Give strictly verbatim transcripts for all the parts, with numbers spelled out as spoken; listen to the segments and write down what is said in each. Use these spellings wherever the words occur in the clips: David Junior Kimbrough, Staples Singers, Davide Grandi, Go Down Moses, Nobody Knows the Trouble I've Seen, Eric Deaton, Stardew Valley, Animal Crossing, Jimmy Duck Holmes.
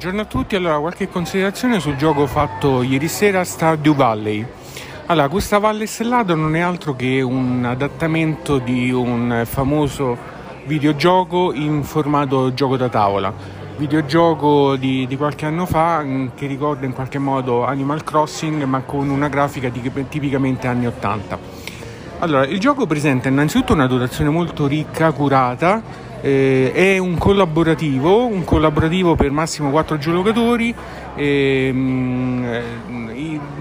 Buongiorno a tutti, allora qualche considerazione sul gioco fatto ieri sera, Stardew Valley. Allora, questa valle stellata non è altro che un adattamento di un famoso videogioco in formato gioco da tavola, videogioco di, di qualche anno fa che ricorda in qualche modo Animal Crossing, ma con una grafica di, tipicamente anni ottanta. Allora, il gioco presenta innanzitutto una dotazione molto ricca, curata. Eh, è un collaborativo, un collaborativo per massimo quattro giocatori ehm,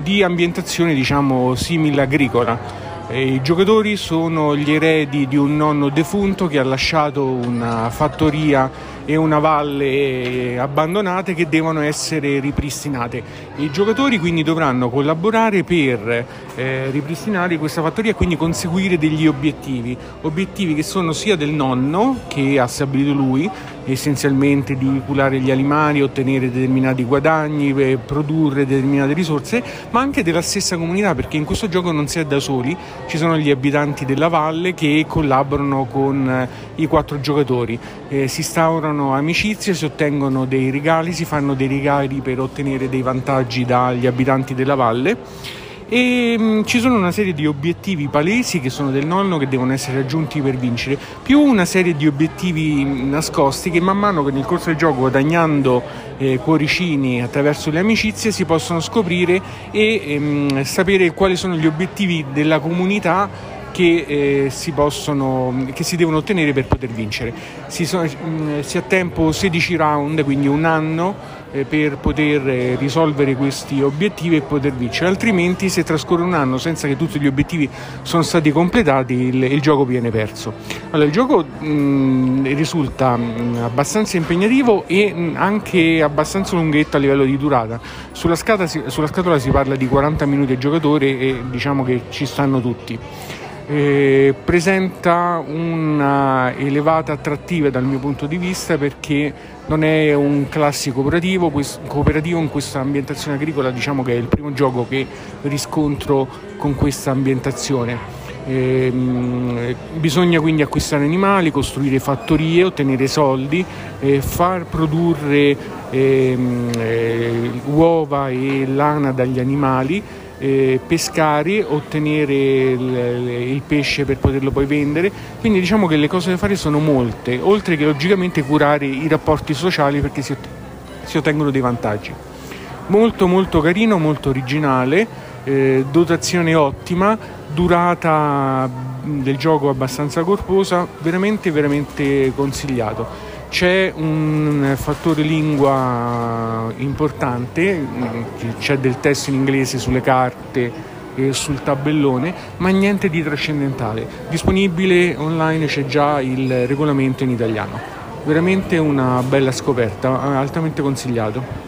di ambientazione diciamo simile agricola. Eh, I giocatori sono gli eredi di un nonno defunto che ha lasciato una fattoria e una valle abbandonate che devono essere ripristinate. I giocatori quindi dovranno collaborare per eh, ripristinare questa fattoria e quindi conseguire degli obiettivi, obiettivi che sono sia del nonno che ha stabilito lui, essenzialmente di curare gli animali, ottenere determinati guadagni, produrre determinate risorse, ma anche della stessa comunità, perché in questo gioco non si è da soli, ci sono gli abitanti della valle che collaborano con i quattro giocatori, eh, si instaurano amicizie, si ottengono dei regali, si fanno dei regali per ottenere dei vantaggi dagli abitanti della valle e mh, ci sono una serie di obiettivi palesi che sono del nonno che devono essere raggiunti per vincere, più una serie di obiettivi nascosti che man mano che nel corso del gioco, guadagnando eh, cuoricini attraverso le amicizie, si possono scoprire e ehm, sapere quali sono gli obiettivi della comunità Che, eh, si possono, che si devono ottenere per poter vincere. Si, so, mh, si ha tempo sedici round, quindi un anno, eh, per poter eh, risolvere questi obiettivi e poter vincere, altrimenti se trascorre un anno senza che tutti gli obiettivi sono stati completati, il, il gioco viene perso. Allora, il gioco mh, risulta mh, abbastanza impegnativo e mh, anche abbastanza lunghetto a livello di durata. Sulla, scatola si, sulla scatola si parla di quaranta minuti al giocatore e diciamo che ci stanno tutti. Eh, presenta una elevata attrattiva dal mio punto di vista perché non è un classico cooperativo, cooperativo in questa ambientazione agricola, diciamo che è il primo gioco che riscontro con questa ambientazione. Eh, bisogna quindi acquistare animali, costruire fattorie, ottenere soldi, eh, far produrre eh, eh, uova e lana dagli animali, Eh, pescare, ottenere il, il pesce per poterlo poi vendere, quindi diciamo che le cose da fare sono molte, oltre che logicamente curare i rapporti sociali perché si, ott- si ottengono dei vantaggi. Molto molto carino, molto originale, eh, dotazione ottima, durata del gioco abbastanza corposa, veramente veramente consigliato. C'è un fattore lingua importante, c'è del testo in inglese sulle carte e sul tabellone, ma niente di trascendentale. Disponibile online c'è già il regolamento in italiano. Veramente una bella scoperta, altamente consigliato.